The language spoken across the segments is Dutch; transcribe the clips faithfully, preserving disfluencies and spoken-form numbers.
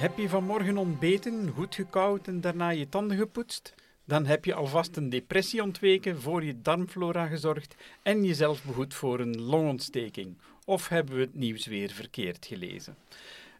Heb je vanmorgen ontbeten, goed gekauwd en daarna je tanden gepoetst? Dan heb je alvast een depressie ontweken, voor je darmflora gezorgd en jezelf behoed voor een longontsteking. Of hebben we het nieuws weer verkeerd gelezen?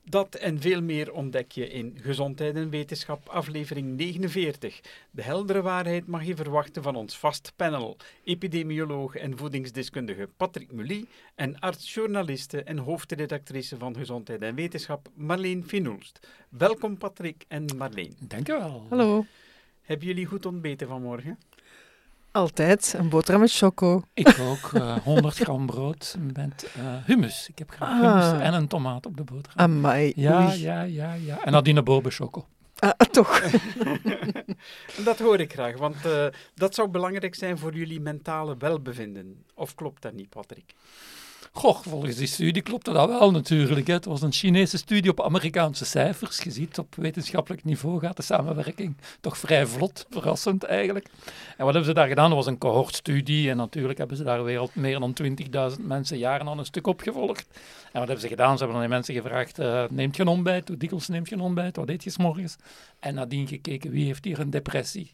Dat en veel meer ontdek je in Gezondheid en Wetenschap, aflevering negenenveertig. De heldere waarheid mag je verwachten van ons vast panel. Epidemioloog en voedingsdeskundige Patrick Mullie en arts-journaliste en hoofdredactrice van Gezondheid en Wetenschap, Marleen Finoulst. Welkom Patrick en Marleen. Dank u wel. Hallo. Hebben jullie goed ontbeten vanmorgen? Altijd. Een boterham met choco. Ik ook. Uh, honderd gram brood met uh, hummus. Ik heb graag hummus ah. en een tomaat op de boterham. Amai. Ja, Oei. ja, ja, ja. En nadien een bobe choco. Ah, toch. Dat hoor ik graag, want uh, dat zou belangrijk zijn voor jullie mentale welbevinden. Of klopt dat niet, Patrick? Goh, volgens die studie klopte dat wel natuurlijk. Hè. Het was een Chinese studie op Amerikaanse cijfers. Je ziet, op wetenschappelijk niveau gaat de samenwerking toch vrij vlot. Verrassend eigenlijk. En wat hebben ze daar gedaan? Dat was een cohortstudie. En natuurlijk hebben ze daar weer meer dan twintigduizend mensen jaren aan een stuk opgevolgd. En wat hebben ze gedaan? Ze hebben aan die mensen gevraagd, uh, neemt je een ontbijt? Hoe dikwijls neemt je een ontbijt? Wat eet je 's morgens? En nadien gekeken, wie heeft hier een depressie?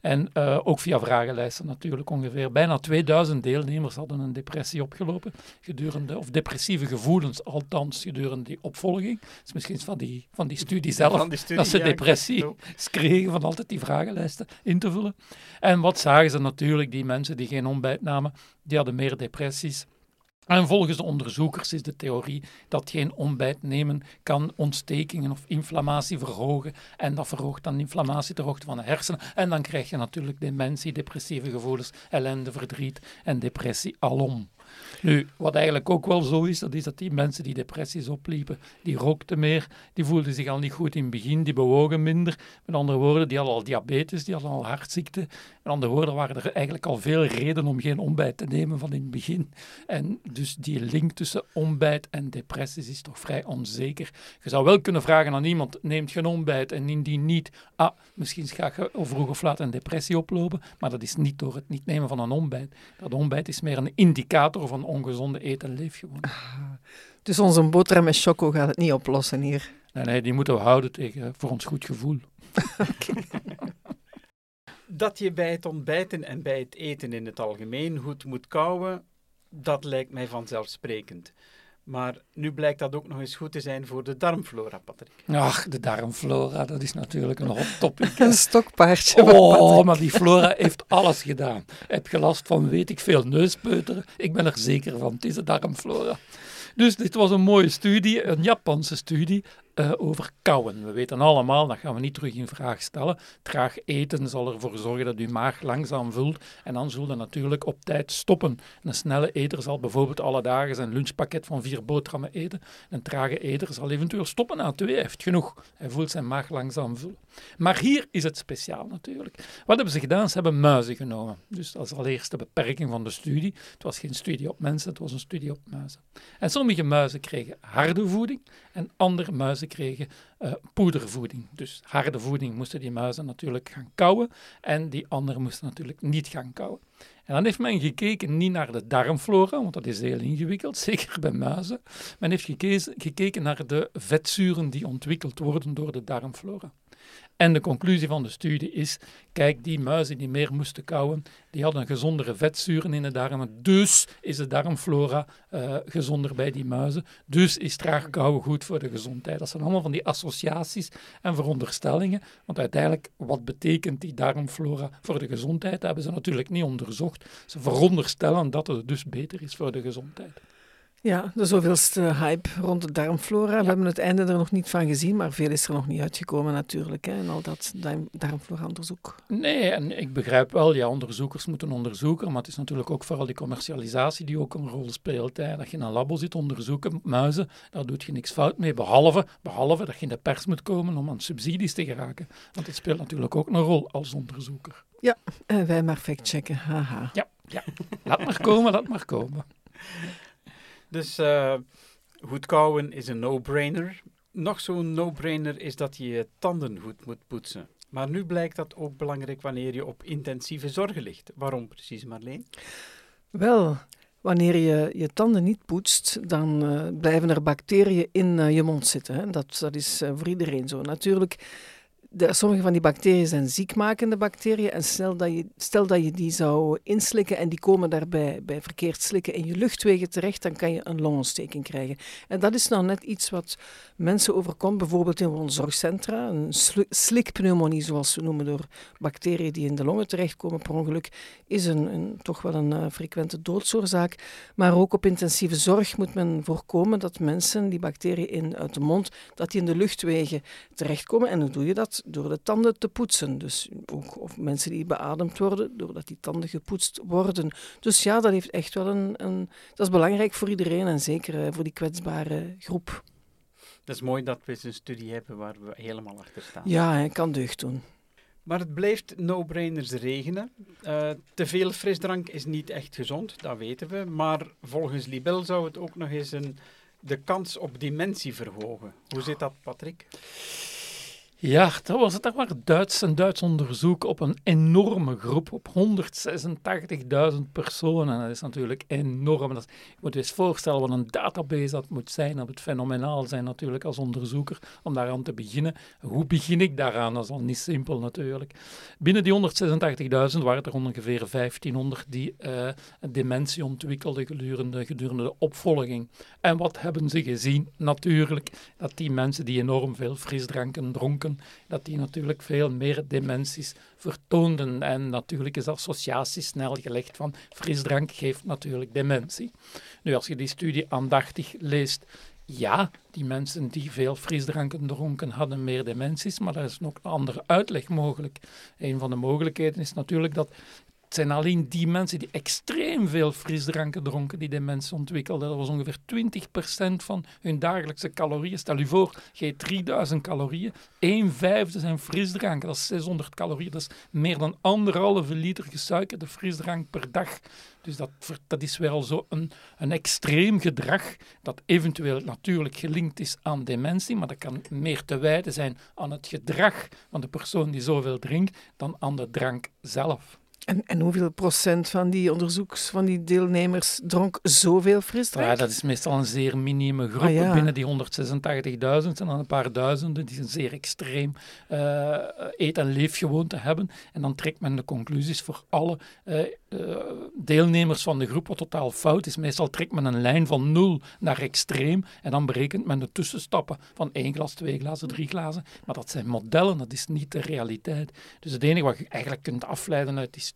En uh, ook via vragenlijsten natuurlijk ongeveer. Bijna tweeduizend deelnemers hadden een depressie opgelopen, gedurende, of depressieve gevoelens althans, gedurende die opvolging. Dus misschien van die, van die studie zelf, van die studie, dat ze ja, depressie ja. kregen van altijd die vragenlijsten in te vullen. En wat zagen ze natuurlijk? Die mensen die geen ontbijt namen, die hadden meer depressies. En volgens de onderzoekers is de theorie dat geen ontbijt nemen kan ontstekingen of inflammatie verhogen. En dat verhoogt dan inflammatie, de hoogte van de hersenen. En dan krijg je natuurlijk dementie, depressieve gevoelens, ellende, verdriet en depressie alom. Nu, wat eigenlijk ook wel zo is, dat is dat die mensen die depressies opliepen, die rookten meer, die voelden zich al niet goed in het begin, die bewogen minder. Met andere woorden, die hadden al diabetes, die hadden al hartziekten. Met andere woorden, waren er eigenlijk al veel redenen om geen ontbijt te nemen van in het begin. En dus die link tussen ontbijt en depressies is toch vrij onzeker. Je zou wel kunnen vragen aan iemand, neemt geen ontbijt en indien niet, ah, misschien ga je vroeg of laat een depressie oplopen, maar dat is niet door het niet nemen van een ontbijt. Dat ontbijt is meer een indicator van ongezonde eten en leefgewoon. Dus onze boterham met choco gaat het niet oplossen hier? Nee, nee, die moeten we houden tegen, voor ons goed gevoel. Okay. Dat je bij het ontbijten en bij het eten in het algemeen goed moet kauwen, dat lijkt mij vanzelfsprekend. Maar nu blijkt dat ook nog eens goed te zijn voor de darmflora, Patrick. Ach, de darmflora, dat is natuurlijk een hot topic. Een stokpaardje. Oh, maar die flora heeft alles gedaan. Heb je last van, weet ik veel, neuspeuteren? Ik ben er zeker van, het is de darmflora. Dus dit was een mooie studie, een Japanse studie uh, over kauwen. We weten allemaal, dat gaan we niet terug in vraag stellen. Traag eten zal ervoor zorgen dat je maag langzaam vult. En dan zul je natuurlijk op tijd stoppen. Een snelle eter zal bijvoorbeeld alle dagen zijn lunchpakket van vier boterhammen eten. Een trage eter zal eventueel stoppen na twee. Hij heeft genoeg. Hij voelt zijn maag langzaam vullen. Maar hier is het speciaal natuurlijk. Wat hebben ze gedaan? Ze hebben muizen genomen. Dus dat is allereerst de beperking van de studie. Het was geen studie op mensen, het was een studie op muizen. En soms Sommige muizen kregen harde voeding en andere muizen kregen uh, poedervoeding. Dus harde voeding moesten die muizen natuurlijk gaan kauwen en die anderen moesten natuurlijk niet gaan kauwen. En dan heeft men gekeken niet naar de darmflora, want dat is heel ingewikkeld, zeker bij muizen. Men heeft gekeken, gekeken naar de vetzuren die ontwikkeld worden door de darmflora. En de conclusie van de studie is, kijk, die muizen die meer moesten kauwen, die hadden gezondere vetzuren in de darmen. Dus is de darmflora uh, gezonder bij die muizen. Dus is traag kauwen goed voor de gezondheid. Dat zijn allemaal van die associaties en veronderstellingen. Want uiteindelijk, wat betekent die darmflora voor de gezondheid? Dat hebben ze natuurlijk niet onderzocht. Ze veronderstellen dat het dus beter is voor de gezondheid. Ja, de zoveelste hype rond de darmflora. Ja. We hebben het einde er nog niet van gezien, maar veel is er nog niet uitgekomen natuurlijk. Hè, en al dat darmflora-onderzoek. Nee, en ik begrijp wel, ja, onderzoekers moeten onderzoeken, maar het is natuurlijk ook vooral die commercialisatie die ook een rol speelt. Hè. Dat je in een labo zit onderzoeken, muizen, daar doet je niks fout mee, behalve, behalve dat je in de pers moet komen om aan subsidies te geraken. Want dat speelt natuurlijk ook een rol als onderzoeker. Ja, en wij maar factchecken, haha. Ja, ja, laat maar komen, laat maar komen. Dus uh, goed kauwen is een no-brainer. Nog zo'n no-brainer is dat je je tanden goed moet poetsen. Maar nu blijkt dat ook belangrijk wanneer je op intensieve zorg ligt. Waarom precies, Marleen? Wel, wanneer je je tanden niet poetst, dan uh, blijven er bacteriën in uh, je mond zitten. Hè. Dat, dat is uh, voor iedereen zo. Natuurlijk, de, sommige van die bacteriën zijn ziekmakende bacteriën. En stel dat, je, stel dat je die zou inslikken en die komen daarbij bij verkeerd slikken in je luchtwegen terecht, dan kan je een longontsteking krijgen. En dat is nou net iets wat mensen overkomt, bijvoorbeeld in ons zorgcentra. Een slikpneumonie, zoals we noemen, door bacteriën die in de longen terechtkomen per ongeluk, is een, een, toch wel een uh, frequente doodsoorzaak. Maar ook op intensieve zorg moet men voorkomen dat mensen, die bacteriën in, uit de mond, dat die in de luchtwegen terechtkomen. En hoe doe je dat? Door de tanden te poetsen. Dus ook of mensen die beademd worden, doordat die tanden gepoetst worden. Dus ja, dat heeft echt wel een, een... Dat is belangrijk voor iedereen en zeker voor die kwetsbare groep. Dat is mooi dat we eens een studie hebben waar we helemaal achter staan. Ja, ik kan deugd doen. Maar het blijft no-brainers regenen. Uh, te veel frisdrank is niet echt gezond, dat weten we. Maar volgens Libel zou het ook nog eens een, de kans op dementie verhogen. Hoe zit dat, Patrick? Ja, dat was het maar Duits, een Duits onderzoek op een enorme groep, op honderdzesentachtigduizend personen. Dat is natuurlijk enorm. Dat is, je moet je eens voorstellen wat een database dat moet zijn. Dat moet fenomenaal zijn natuurlijk als onderzoeker om daaraan te beginnen. Hoe begin ik daaraan? Dat is al niet simpel natuurlijk. Binnen die honderdzesentachtigduizend waren er ongeveer vijftienhonderd die uh, dementie ontwikkelden gedurende, gedurende de opvolging. En wat hebben ze gezien? Natuurlijk dat die mensen die enorm veel frisdranken dronken, dat die natuurlijk veel meer dementies vertoonden. En natuurlijk is de associatie snel gelegd van frisdrank geeft natuurlijk dementie. Nu, als je die studie aandachtig leest, ja, die mensen die veel frisdranken dronken hadden meer dementies, maar daar is ook een andere uitleg mogelijk. Een van de mogelijkheden is natuurlijk dat het zijn alleen die mensen die extreem veel frisdranken dronken die dementie ontwikkelden. Dat was ongeveer twintig procent van hun dagelijkse calorieën. Stel je voor, je eet drieduizend calorieën. Een vijfde zijn frisdranken, dat is zeshonderd calorieën. Dat is meer dan anderhalve liter gesuikerde frisdrank per dag. Dus dat, dat is wel zo een, een extreem gedrag dat eventueel natuurlijk gelinkt is aan dementie, maar dat kan meer te wijten zijn aan het gedrag van de persoon die zoveel drinkt dan aan de drank zelf. En, en hoeveel procent van die onderzoeks, van die deelnemers, dronk zoveel frisdrank? Ja, dat is meestal een zeer minime groep. Ah, ja. Binnen die honderdzesentachtigduizend zijn dan een paar duizenden die een zeer extreem uh, eet- en leefgewoonte hebben. En dan trekt men de conclusies voor alle uh, uh, deelnemers van de groep, wat totaal fout is. Meestal trekt men een lijn van nul naar extreem en dan berekent men de tussenstappen van één glas, twee glazen, drie glazen. Maar dat zijn modellen, dat is niet de realiteit. Dus het enige wat je eigenlijk kunt afleiden uit die studie,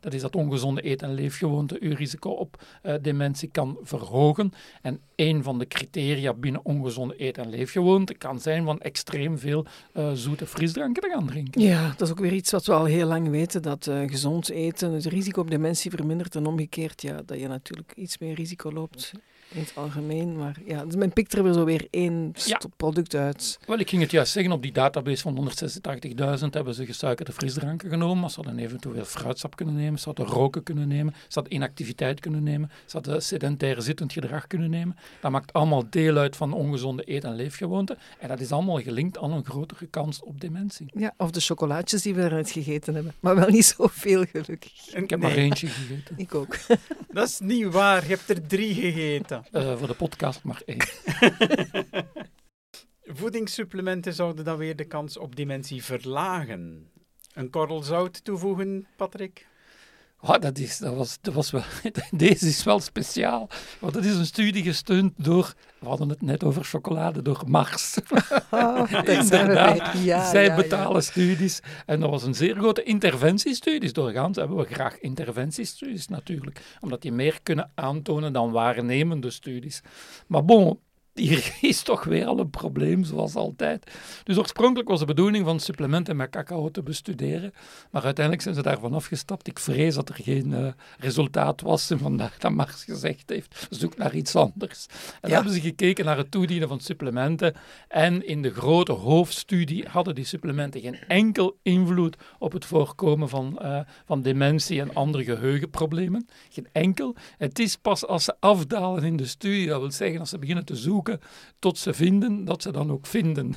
dat is dat ongezonde eet- en leefgewoonte uw risico op uh, dementie kan verhogen. En een van de criteria binnen ongezonde eet- en leefgewoonte kan zijn van extreem veel uh, zoete frisdranken te gaan drinken. Ja, dat is ook weer iets wat we al heel lang weten, dat uh, gezond eten het risico op dementie vermindert en omgekeerd, ja, dat je natuurlijk iets meer risico loopt in het algemeen. Maar ja, dus men pikt er weer zo weer één ja. product uit. Wel, ik ging het juist zeggen, op die database van honderdzesentachtigduizend hebben ze gesuikerde frisdranken genomen, maar ze hadden eventueel fruitsap kunnen nemen, ze hadden roken kunnen nemen, ze hadden inactiviteit kunnen nemen, ze hadden sedentair zittend gedrag kunnen nemen. Dat maakt allemaal deel uit van ongezonde eet- en leefgewoonten. En dat is allemaal gelinkt aan een grotere kans op dementie. Ja, of de chocolaatjes die we eruit gegeten hebben. Maar wel niet zoveel, gelukkig. En ik heb nee. maar eentje gegeten. Ik ook. Dat is niet waar. Je hebt er drie gegeten. Uh, voor de podcast maar één. Voedingssupplementen zouden dan weer de kans op dementie verlagen. Een korrel zout toevoegen, Patrick? Oh, dat is, dat was, dat was wel, deze is wel speciaal, want het is een studie gesteund door, we hadden het net over chocolade, door Mars. Oh, inderdaad, ja, zij ja, betalen ja. studies en dat was een zeer grote interventiestudies. Doorgaans hebben we graag interventiestudies natuurlijk, omdat die meer kunnen aantonen dan waarnemende studies. Maar bon, hier is toch weer al een probleem, zoals altijd. Dus oorspronkelijk was de bedoeling van supplementen met cacao te bestuderen, maar uiteindelijk zijn ze daarvan afgestapt. Ik vrees dat er geen uh, resultaat was en vandaar dat Mars gezegd heeft, zoek naar iets anders. En ja. dan hebben ze gekeken naar het toedienen van supplementen en in de grote hoofdstudie hadden die supplementen geen enkel invloed op het voorkomen van, uh, van dementie en andere geheugenproblemen. Geen enkel. Het is pas als ze afdalen in de studie, dat wil zeggen als ze beginnen te zoeken, tot ze vinden dat ze dan ook vinden.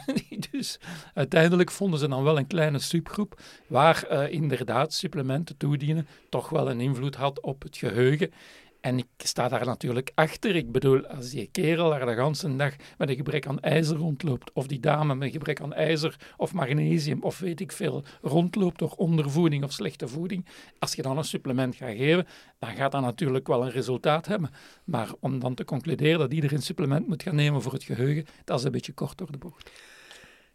Dus uiteindelijk vonden ze dan wel een kleine subgroep waar uh, inderdaad supplementen toedienen toch wel een invloed had op het geheugen. En ik sta daar natuurlijk achter. Ik bedoel, als die kerel daar de ganse dag met een gebrek aan ijzer rondloopt, of die dame met een gebrek aan ijzer of magnesium of weet ik veel rondloopt door ondervoeding of slechte voeding, als je dan een supplement gaat geven, dan gaat dat natuurlijk wel een resultaat hebben. Maar om dan te concluderen dat iedereen een supplement moet gaan nemen voor het geheugen, dat is een beetje kort door de bocht.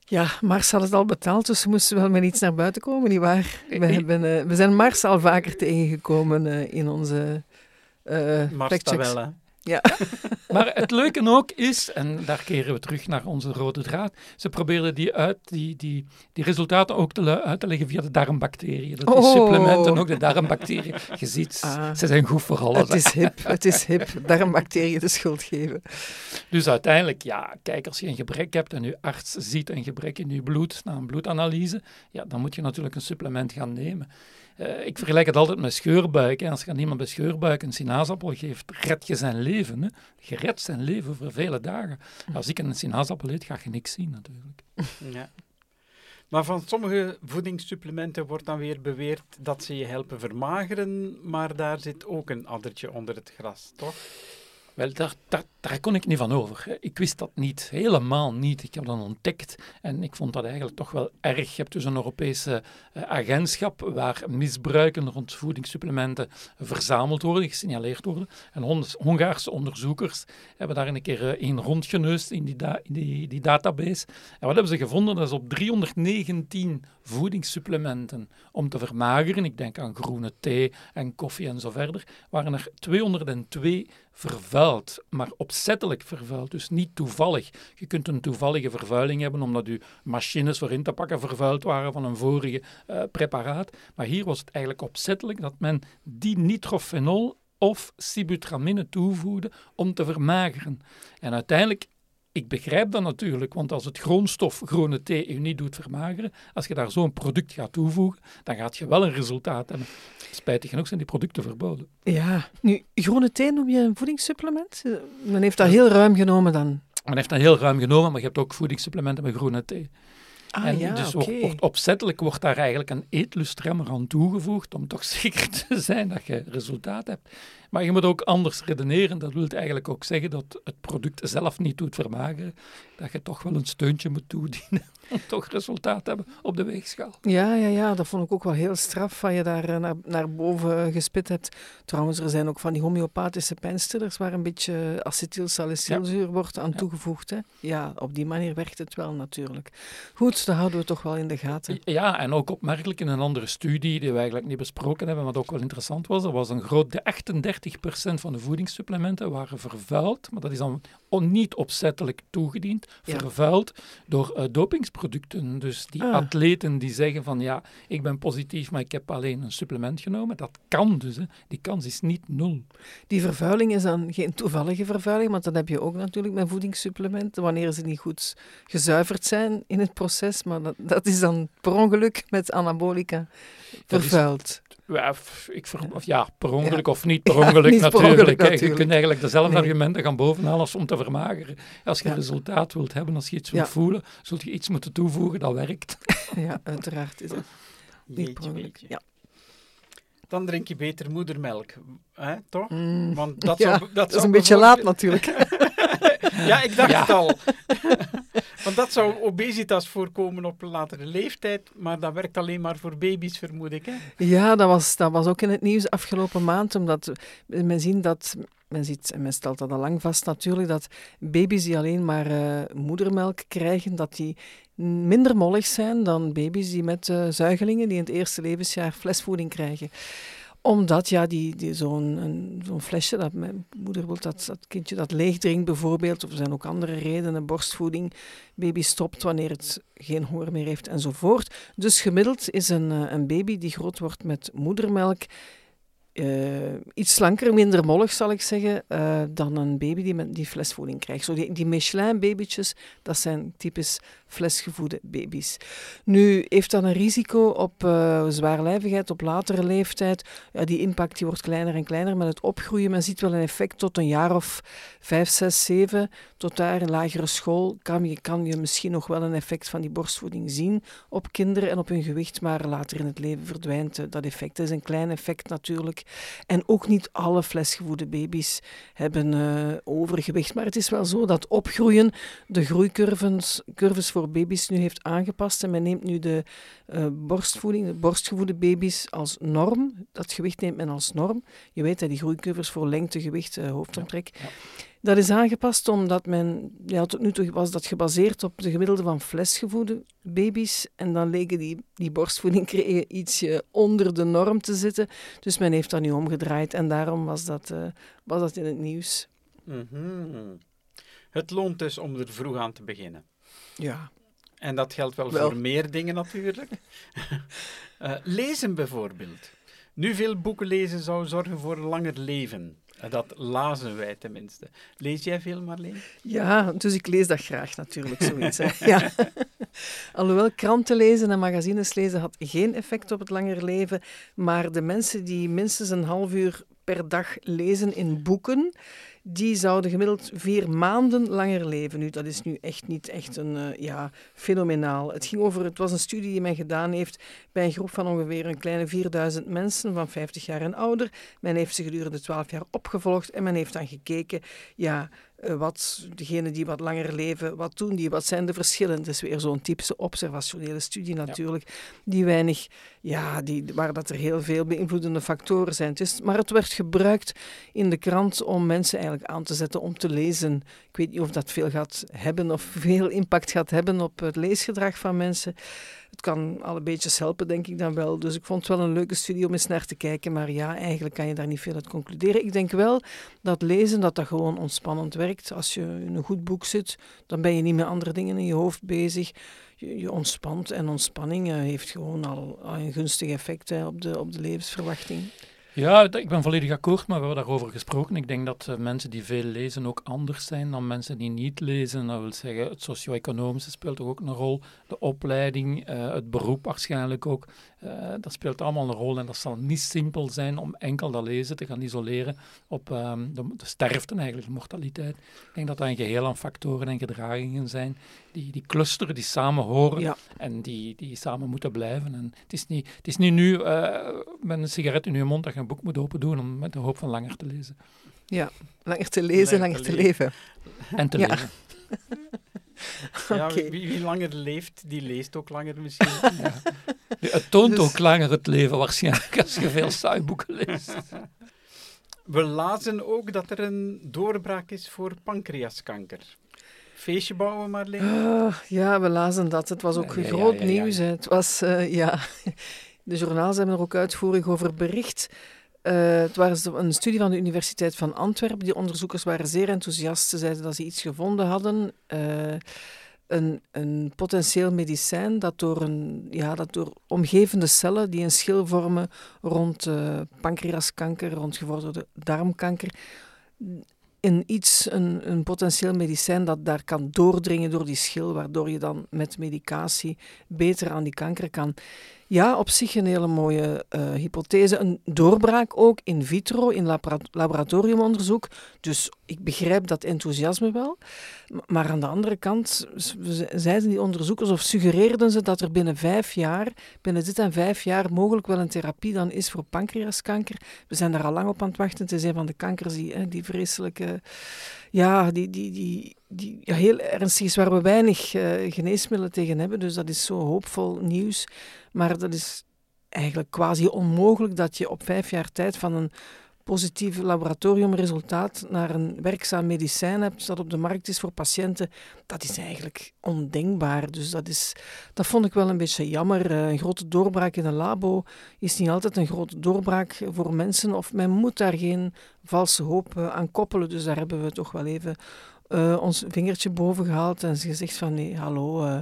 Ja, Mars had het al betaald, dus we moesten wel met iets naar buiten komen, nietwaar? We, hebben, uh, we zijn Mars al vaker tegengekomen uh, in onze uh, Mars-tabel, hè? Ja. Maar het leuke ook is, en daar keren we terug naar onze rode draad, ze probeerden die, uit, die, die, die resultaten ook te, uit te leggen via de darmbacteriën. Dat oh. is supplementen, ook de darmbacteriën. Je ziet, ah. ze zijn goed voor alles. Het is hip, het is hip. Darmbacteriën de schuld geven. Dus uiteindelijk, ja, kijk, als je een gebrek hebt en je arts ziet een gebrek in je bloed, na een bloedanalyse, ja, dan moet je natuurlijk een supplement gaan nemen. Uh, ik vergelijk het altijd met scheurbuik. Hè. Als je aan iemand bij scheurbuik een sinaasappel geeft, red je zijn leven. Hè. Je redt zijn leven voor vele dagen. Als ik een sinaasappel eet, ga je niks zien natuurlijk. Ja. Maar van sommige voedingssupplementen wordt dan weer beweerd dat ze je helpen vermageren, maar daar zit ook een addertje onder het gras, toch? Wel, daar, daar, daar kon ik niet van over. Ik wist dat niet, helemaal niet. Ik heb dat ontdekt en ik vond dat eigenlijk toch wel erg. Je hebt dus een Europese agentschap waar misbruiken rond voedingssupplementen verzameld worden, gesignaleerd worden. En Hongaarse onderzoekers hebben daar een keer in rondgeneust in die, da- in die, die database. En wat hebben ze gevonden? Dat is op driehonderdnegentien voedingssupplementen om te vermageren, ik denk aan groene thee en koffie en zo verder, waren er tweehonderdtwee vervuild, maar opzettelijk vervuild, dus niet toevallig. Je kunt een toevallige vervuiling hebben, omdat je machines voor in te pakken vervuild waren van een vorige uh, preparaat. Maar hier was het eigenlijk opzettelijk dat men dinitrofenol of sibutramine toevoerde om te vermageren. En uiteindelijk, ik begrijp dat natuurlijk, want als het groenstof groene thee je niet doet vermageren, als je daar zo'n product gaat toevoegen, dan gaat je wel een resultaat hebben. Spijtig genoeg zijn die producten verboden. Ja, nu, groene thee noem je een voedingssupplement? Men heeft dat heel ruim genomen dan. Men heeft dat heel ruim genomen, maar je hebt ook voedingssupplementen met groene thee. Ah, en ja, dus okay. wordt, opzettelijk wordt daar eigenlijk een eetlustremmer aan toegevoegd om toch zeker te zijn dat je resultaat hebt. Maar je moet ook anders redeneren. Dat wil eigenlijk ook zeggen dat het product zelf niet doet vermageren. Dat je toch wel een steuntje moet toedienen om toch resultaat te hebben op de weegschaal. Ja, ja, ja, dat vond ik ook wel heel straf wat je daar naar, naar boven gespit hebt. Trouwens, er zijn ook van die homeopathische pijnstillers waar een beetje acetylsalicylzuur ja. wordt aan ja. toegevoegd. Hè? Ja, op die manier werkt het wel natuurlijk. Goed, dat houden we toch wel in de gaten. Ja, en ook opmerkelijk in een andere studie die we eigenlijk niet besproken hebben, wat ook wel interessant was. Er was een groot, de achtendertig procent van de voedingssupplementen waren vervuild, maar dat is dan on, niet opzettelijk toegediend, ja. vervuild door uh, dopingsproducten. Dus die ah. atleten die zeggen van ja, ik ben positief, maar ik heb alleen een supplement genomen. Dat kan dus, hè. Die kans is niet nul. Die vervuiling is dan geen toevallige vervuiling, want dat heb je ook natuurlijk met voedingssupplementen, wanneer ze niet goed gezuiverd zijn in het proces, maar dat, dat is dan per ongeluk met anabolica vervuild. Ja, ik ver, ja, per ongeluk ja. of niet per ongeluk, ja, natuurlijk. Per ongeluk natuurlijk. Je kunt eigenlijk dezelfde nee. argumenten gaan bovenhalen als om te vermageren. Als je ja. resultaat wilt hebben, als je iets ja. wilt voelen, zult je iets moeten toevoegen dat werkt. Ja, uiteraard is het niet per ongeluk. Ja. Dan drink je beter moedermelk, hè, toch? Mm. Want dat, ja, zou, dat, dat zou is een beetje laat natuurlijk. Ja, ik dacht ja. het al. Want dat zou obesitas voorkomen op een latere leeftijd, maar dat werkt alleen maar voor baby's, vermoed ik. Hè? Ja, dat was, dat was ook in het nieuws afgelopen maand, omdat men ziet dat... Men ziet, en men stelt dat al lang vast natuurlijk, dat baby's die alleen maar uh, moedermelk krijgen, dat die minder mollig zijn dan baby's die met uh, zuigelingen die in het eerste levensjaar flesvoeding krijgen. Omdat ja, die, die zo'n, een, zo'n flesje, dat mijn moeder wil dat, dat kindje dat leeg drinkt bijvoorbeeld, of er zijn ook andere redenen, borstvoeding, baby stopt wanneer het geen honger meer heeft enzovoort. Dus gemiddeld is een, een baby die groot wordt met moedermelk, Uh, iets slanker, minder mollig zal ik zeggen, uh, dan een baby die met die flesvoeding krijgt. Zo die, die Michelin-babytjes, dat zijn typisch flesgevoede baby's. Nu heeft dat een risico op uh, zwaarlijvigheid, op latere leeftijd. Ja, die impact die wordt kleiner en kleiner met het opgroeien. Men ziet wel een effect tot een jaar of vijf, zes, zeven. Tot daar in lagere school kan je, kan je misschien nog wel een effect van die borstvoeding zien op kinderen en op hun gewicht, maar later in het leven verdwijnt uh, dat effect. Dat is een klein effect natuurlijk. En ook niet alle flesgevoede baby's hebben uh, overgewicht. Maar het is wel zo dat opgroeien de groeicurves curves voor baby's nu heeft aangepast. En men neemt nu de uh, borstvoeding, de borstgevoede baby's als norm. Dat gewicht neemt men als norm. Je weet dat die groeicurves voor lengte, gewicht, uh, hoofdomtrek... Ja, ja. Dat is aangepast omdat men, ja, tot nu toe was dat gebaseerd op de gemiddelde van flesgevoede baby's. En dan leken die, die borstvoeding kregen ietsje onder de norm te zitten. Dus men heeft dat nu omgedraaid en daarom was dat, uh, was dat in het nieuws. Mm-hmm. Het loont dus om er vroeg aan te beginnen. Ja. En dat geldt wel, wel. voor meer dingen natuurlijk. uh, lezen bijvoorbeeld. Nu veel boeken lezen zou zorgen voor langer leven. Dat lazen wij tenminste. Lees jij veel, Marleen? Ja, dus ik lees dat graag natuurlijk, zoiets. Hè. Ja. Alhoewel, kranten lezen en magazines lezen had geen effect op het langer leven, maar de mensen die minstens een half uur per dag lezen in boeken, die zouden gemiddeld vier maanden langer leven. Nu, dat is nu echt niet echt een, uh, ja, fenomenaal. Het ging over, het was een studie die men gedaan heeft bij een groep van ongeveer een kleine vierduizend mensen van vijftig jaar en ouder. Men heeft ze gedurende twaalf jaar opgevolgd en men heeft dan gekeken, ja, uh, wat, degenen die wat langer leven, wat doen die, wat zijn de verschillen? Dat is weer zo'n typische observationele studie natuurlijk, ja. die weinig, ja, die, waar dat er heel veel beïnvloedende factoren zijn. Het is, maar het werd gebruikt in de krant om mensen eigenlijk aan te zetten om te lezen. Ik weet niet of dat veel gaat hebben of veel impact gaat hebben op het leesgedrag van mensen. Het kan alle beetjes helpen, denk ik dan wel. Dus ik vond het wel een leuke studie om eens naar te kijken. Maar ja, eigenlijk kan je daar niet veel uit concluderen. Ik denk wel dat lezen, dat dat gewoon ontspannend werkt. Als je in een goed boek zit, dan ben je niet met andere dingen in je hoofd bezig. Je, je ontspant en ontspanning heeft gewoon al, al een gunstig effect, hè, op de, op de levensverwachting. Ja, ik ben volledig akkoord, maar we hebben daarover gesproken. Ik denk dat uh, mensen die veel lezen ook anders zijn dan mensen die niet lezen. Dat wil zeggen, het socio-economische speelt ook een rol. De opleiding, uh, het beroep waarschijnlijk ook. Uh, dat speelt allemaal een rol en dat zal niet simpel zijn om enkel dat lezen te gaan isoleren op uh, de, de sterfte eigenlijk, de mortaliteit. Ik denk dat dat een geheel aan factoren en gedragingen zijn die, die clusteren, die samen horen, ja, en die, die samen moeten blijven. En het is niet, het is niet nu uh, met een sigaret in je mond dat je een boek moet open doen om met de hoop van langer te lezen. Ja, langer te lezen, langer, langer te, te leven. leven. En te ja. leven. Ja, okay. wie, wie langer leeft, die leest ook langer misschien. Ja. Het toont dus... ook langer het leven waarschijnlijk als je veel saai boeken leest. We lazen ook dat er een doorbraak is voor pancreaskanker. Feestje bouwen, Marleen? Oh, ja, we lazen dat. Het was ook ja, groot ja, ja, ja, ja. nieuws. Hè. Het was, uh, ja... De journaals hebben er ook uitvoerig over bericht. Uh, het was een studie van de Universiteit van Antwerpen. Die onderzoekers waren zeer enthousiast. Ze zeiden dat ze iets gevonden hadden. Uh, een, een potentieel medicijn dat door, een, ja, dat door omgevende cellen die een schil vormen rond uh, pancreaskanker, rond gevorderde darmkanker... Een, iets, een, een potentieel medicijn dat daar kan doordringen door die schil, waardoor je dan met medicatie beter aan die kanker kan. Ja, op zich een hele mooie uh, hypothese. Een doorbraak ook in vitro, in labra- laboratoriumonderzoek. Dus ik begrijp dat enthousiasme wel. Maar aan de andere kant zeiden die onderzoekers of suggereerden ze dat er binnen vijf jaar, binnen dit en vijf jaar, mogelijk wel een therapie dan is voor pancreaskanker. We zijn daar al lang op aan het wachten. Het is een van de kankers die, hè, die vreselijke... Ja, die... die, die Die ja, heel ernstig is, waar we weinig uh, geneesmiddelen tegen hebben. Dus dat is zo hoopvol nieuws. Maar dat is eigenlijk quasi onmogelijk dat je op vijf jaar tijd van een positief laboratoriumresultaat naar een werkzaam medicijn hebt dat op de markt is voor patiënten. Dat is eigenlijk ondenkbaar. Dus dat, is, dat vond ik wel een beetje jammer. Uh, een grote doorbraak in een labo is niet altijd een grote doorbraak voor mensen. Of men moet daar geen valse hoop uh, aan koppelen. Dus daar hebben we toch wel even... Uh, ons vingertje boven gehaald en gezegd van nee, hallo, uh,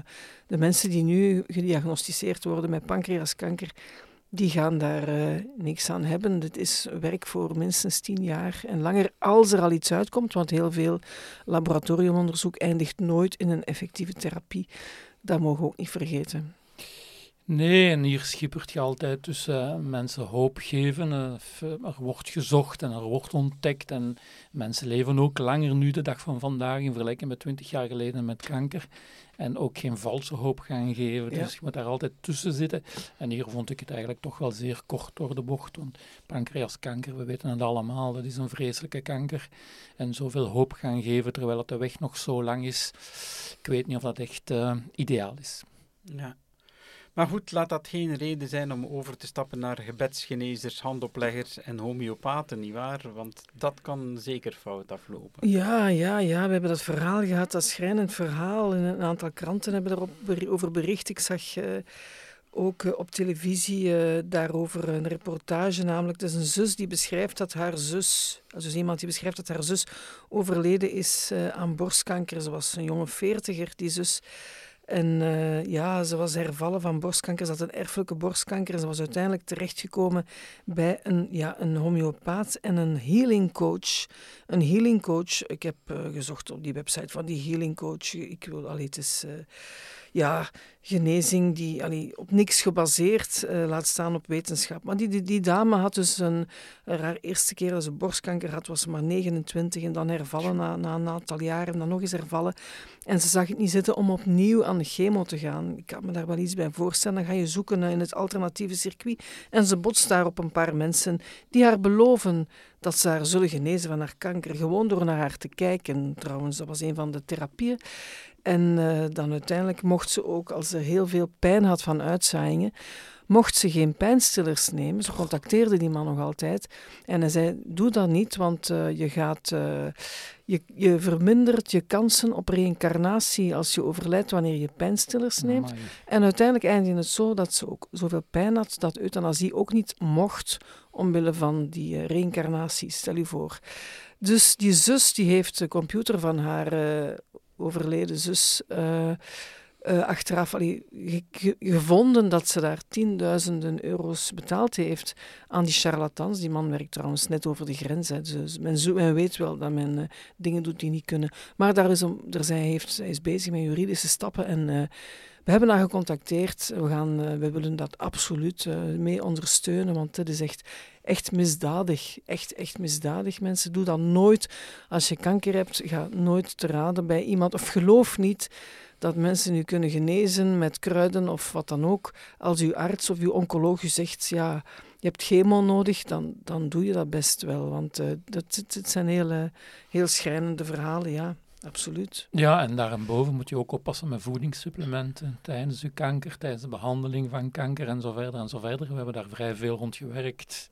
de mensen die nu gediagnosticeerd worden met pancreaskanker, die gaan daar uh, niks aan hebben. Dit is werk voor minstens tien jaar en langer als er al iets uitkomt, want heel veel laboratoriumonderzoek eindigt nooit in een effectieve therapie. Dat mogen we ook niet vergeten. Nee, en hier schippert je altijd tussen uh, mensen hoop geven. Uh, er wordt gezocht en er wordt ontdekt. En mensen leven ook langer nu de dag van vandaag in vergelijking met twintig jaar geleden met kanker. En ook geen valse hoop gaan geven. Ja. Dus je moet daar altijd tussen zitten. En hier vond ik het eigenlijk toch wel zeer kort door de bocht. Want pancreaskanker, we weten het allemaal, dat is een vreselijke kanker. En zoveel hoop gaan geven terwijl het de weg nog zo lang is. Ik weet niet of dat echt uh, ideaal is. Ja. Maar goed, laat dat geen reden zijn om over te stappen naar gebedsgenezers, handopleggers en homeopaten, nietwaar? Want dat kan zeker fout aflopen. Ja, ja, ja. We hebben dat verhaal gehad, dat schrijnend verhaal. En een aantal kranten hebben daarover bericht. Ik zag uh, ook uh, op televisie uh, daarover een reportage, namelijk dat is een zus die beschrijft dat haar zus, dus iemand die beschrijft dat haar zus overleden is uh, aan borstkanker. Ze was een jonge veertiger, die zus. En uh, ja, ze was hervallen van borstkanker. Ze had een erfelijke borstkanker. Ze was uiteindelijk terechtgekomen bij een, ja, een homeopaat en een healing coach. Een healing coach. Ik heb uh, gezocht op die website van die healing coach. Ik wil, allee, het is... Uh, ja, genezing die allee, op niks gebaseerd, uh, laat staan op wetenschap. Maar die, die, die dame had dus een... Haar eerste keer dat ze borstkanker had, was ze maar negenentwintig en dan hervallen na, na een aantal jaren en dan nog eens hervallen. En ze zag het niet zitten om opnieuw aan de chemo te gaan. Ik kan me daar wel iets bij voorstellen. Dan ga je zoeken in het alternatieve circuit. En ze botst daar op een paar mensen die haar beloven dat ze haar zullen genezen van haar kanker. Gewoon door naar haar te kijken, trouwens. Dat was een van de therapieën. En uh, dan uiteindelijk mocht ze ook, als ze heel veel pijn had van uitzaaiingen, mocht ze geen pijnstillers nemen. Ze contacteerde die man nog altijd. En hij zei, doe dat niet, want uh, je, gaat, uh, je, je vermindert je kansen op reïncarnatie als je overlijdt wanneer je pijnstillers neemt. Amai. En uiteindelijk eindigde het zo dat ze ook zoveel pijn had dat euthanasie ook niet mocht omwille van die uh, reïncarnatie. Stel je voor. Dus die zus die heeft de computer van haar uh, overleden zus... Uh, Uh, achteraf allee, ge- ge- gevonden dat ze daar tienduizenden euro's betaald heeft aan die charlatans. Die man werkt trouwens net over de grens. Hè. Dus men, zo- men weet wel dat men uh, dingen doet die niet kunnen. Maar daar is om, daar zij, heeft, zij is bezig met juridische stappen en... Uh, We hebben haar gecontacteerd. We, gaan, uh, we willen dat absoluut uh, mee ondersteunen, want het is echt, echt misdadig. Echt, echt misdadig, mensen. Doe dat nooit. Als je kanker hebt, ga nooit te raden bij iemand. Of geloof niet dat mensen u kunnen genezen met kruiden of wat dan ook. Als uw arts of uw oncoloog u zegt, ja, je hebt chemo nodig, dan, dan doe je dat best wel. Want uh, dat, het zijn heel, uh, heel schrijnende verhalen, ja. Absoluut. Ja, en daarboven moet je ook oppassen met voedingssupplementen tijdens uw kanker, tijdens de behandeling van kanker en zo verder en zo verder. We hebben daar vrij veel rond gewerkt.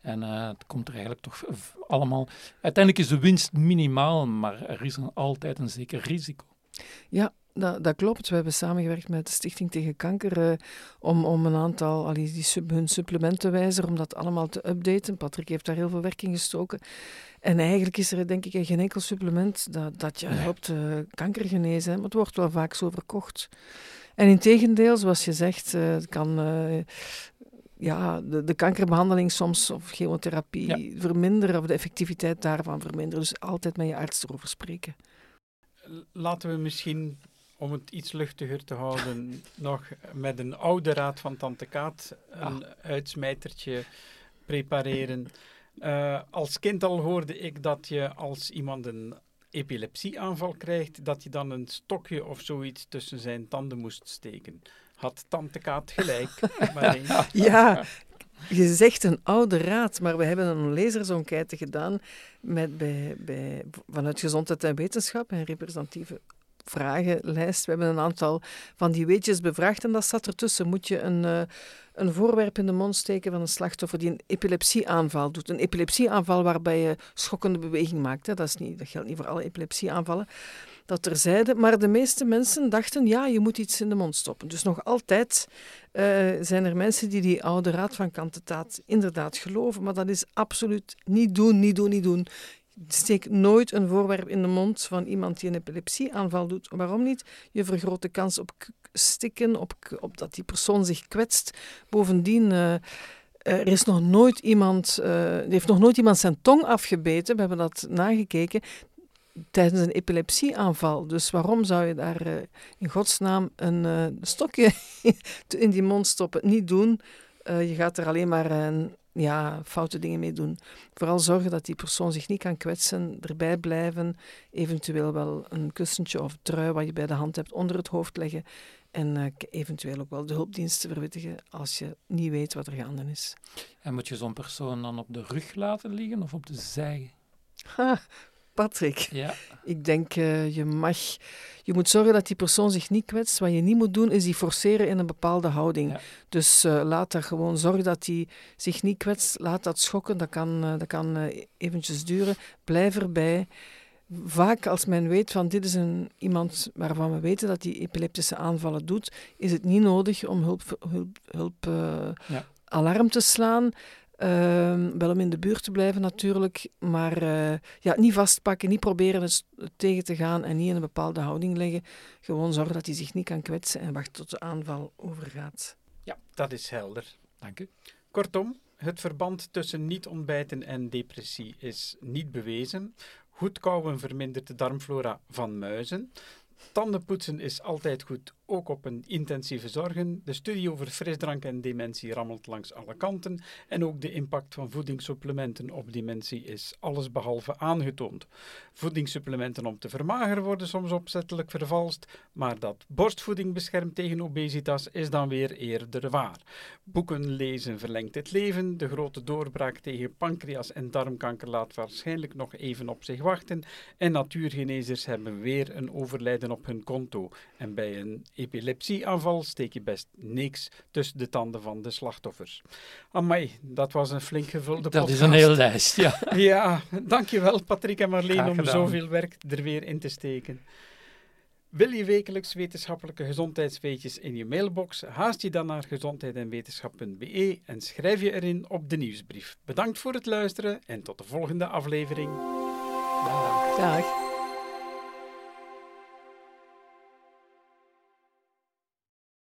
En uh, het komt er eigenlijk toch allemaal... Uiteindelijk is de winst minimaal, maar er is een, altijd een zeker risico. Ja, dat, dat klopt. We hebben samengewerkt met de Stichting tegen Kanker uh, om, om een aantal allee, die sub, hun supplementenwijzer, om dat allemaal te updaten. Patrick heeft daar heel veel werk in gestoken. En eigenlijk is er denk ik geen enkel supplement dat, dat je helpt uh, kanker genezen. Maar het wordt wel vaak zo verkocht. En integendeel, zoals je zegt, uh, kan uh, ja, de, de kankerbehandeling soms of chemotherapie ja. verminderen of de effectiviteit daarvan verminderen. Dus altijd met je arts erover spreken. Laten we misschien, om het iets luchtiger te houden, nog met een oude raad van Tante Kaat een ah. uitsmijtertje prepareren. Uh, als kind al hoorde ik dat je als iemand een epilepsieaanval krijgt, dat je dan een stokje of zoiets tussen zijn tanden moest steken. Had Tante Kaat gelijk? Marleen? Ja, je zegt een oude raad, maar we hebben een lezersonquête gedaan met bij, bij, vanuit Gezondheid en Wetenschap en representatieve vragenlijst. We hebben een aantal van die weetjes bevraagd en dat zat ertussen. Moet je een... Uh, een voorwerp in de mond steken van een slachtoffer die een epilepsieaanval doet. Een epilepsieaanval waarbij je schokkende beweging maakt. Hè. Dat is niet, dat geldt niet voor alle epilepsieaanvallen. Dat terzijde. Maar de meeste mensen dachten, ja, je moet iets in de mond stoppen. Dus nog altijd uh, zijn er mensen die die oude raad van Kantetaat inderdaad geloven. Maar dat is absoluut niet doen, niet doen, niet doen. Steek nooit een voorwerp in de mond van iemand die een epilepsieaanval doet. Waarom niet? Je vergroot de kans op k- stikken, op, k- op dat die persoon zich kwetst. Bovendien, uh, er is nog nooit iemand, uh, heeft nog nooit iemand zijn tong afgebeten. We hebben dat nagekeken. tijdens een epilepsieaanval. Dus waarom zou je daar uh, in godsnaam een uh, stokje in die mond stoppen? Niet doen. Uh, je gaat er alleen maar uh, ja, foute dingen mee doen. Vooral zorgen dat die persoon zich niet kan kwetsen, erbij blijven. Eventueel wel een kussentje of trui wat je bij de hand hebt onder het hoofd leggen. En uh, eventueel ook wel de hulpdiensten verwittigen als je niet weet wat er gaande is. En moet je zo'n persoon dan op de rug laten liggen of op de zij? Ha, Patrick, ja. Ik denk uh, je mag... Je moet zorgen dat die persoon zich niet kwetst. Wat je niet moet doen, is die forceren in een bepaalde houding. Ja. Dus uh, laat dat gewoon. Zorg dat die zich niet kwetst. Laat dat schokken. Dat kan, uh, dat kan uh, eventjes duren. Blijf erbij. Vaak als men weet van dit is een, iemand waarvan we weten dat die epileptische aanvallen doet, is het niet nodig om hulp, hulp, hulp uh, ja. alarm te slaan. Uh, wel om in de buurt te blijven natuurlijk, maar uh, ja, niet vastpakken, niet proberen het tegen te gaan en niet in een bepaalde houding leggen. Gewoon zorgen dat hij zich niet kan kwetsen en wachten tot de aanval overgaat. Ja, dat is helder. Dank u. Kortom, het verband tussen niet ontbijten en depressie is niet bewezen. Goed kauwen vermindert de darmflora van muizen. Tandenpoetsen is altijd goed, ook op een intensieve zorgen. De studie over frisdrank en dementie rammelt langs alle kanten. En ook de impact van voedingssupplementen op dementie is allesbehalve aangetoond. Voedingssupplementen om te vermageren worden soms opzettelijk vervalst, maar dat borstvoeding beschermt tegen obesitas is dan weer eerder waar. Boeken lezen verlengt het leven. De grote doorbraak tegen pancreas- en darmkanker laat waarschijnlijk nog even op zich wachten. En natuurgenezers hebben weer een overlijden op hun konto. En bij een epilepsieaanval steek je best niks tussen de tanden van de slachtoffers. Amai, dat was een flink gevulde dat podcast. Dat is een hele lijst, ja. Ja, dankjewel Patrick en Marleen om zoveel werk er weer in te steken. Wil je wekelijks wetenschappelijke gezondheidsweetjes in je mailbox? Haast je dan naar gezondheid en wetenschap punt b e en schrijf je erin op de nieuwsbrief. Bedankt voor het luisteren en tot de volgende aflevering. Dag. Dag.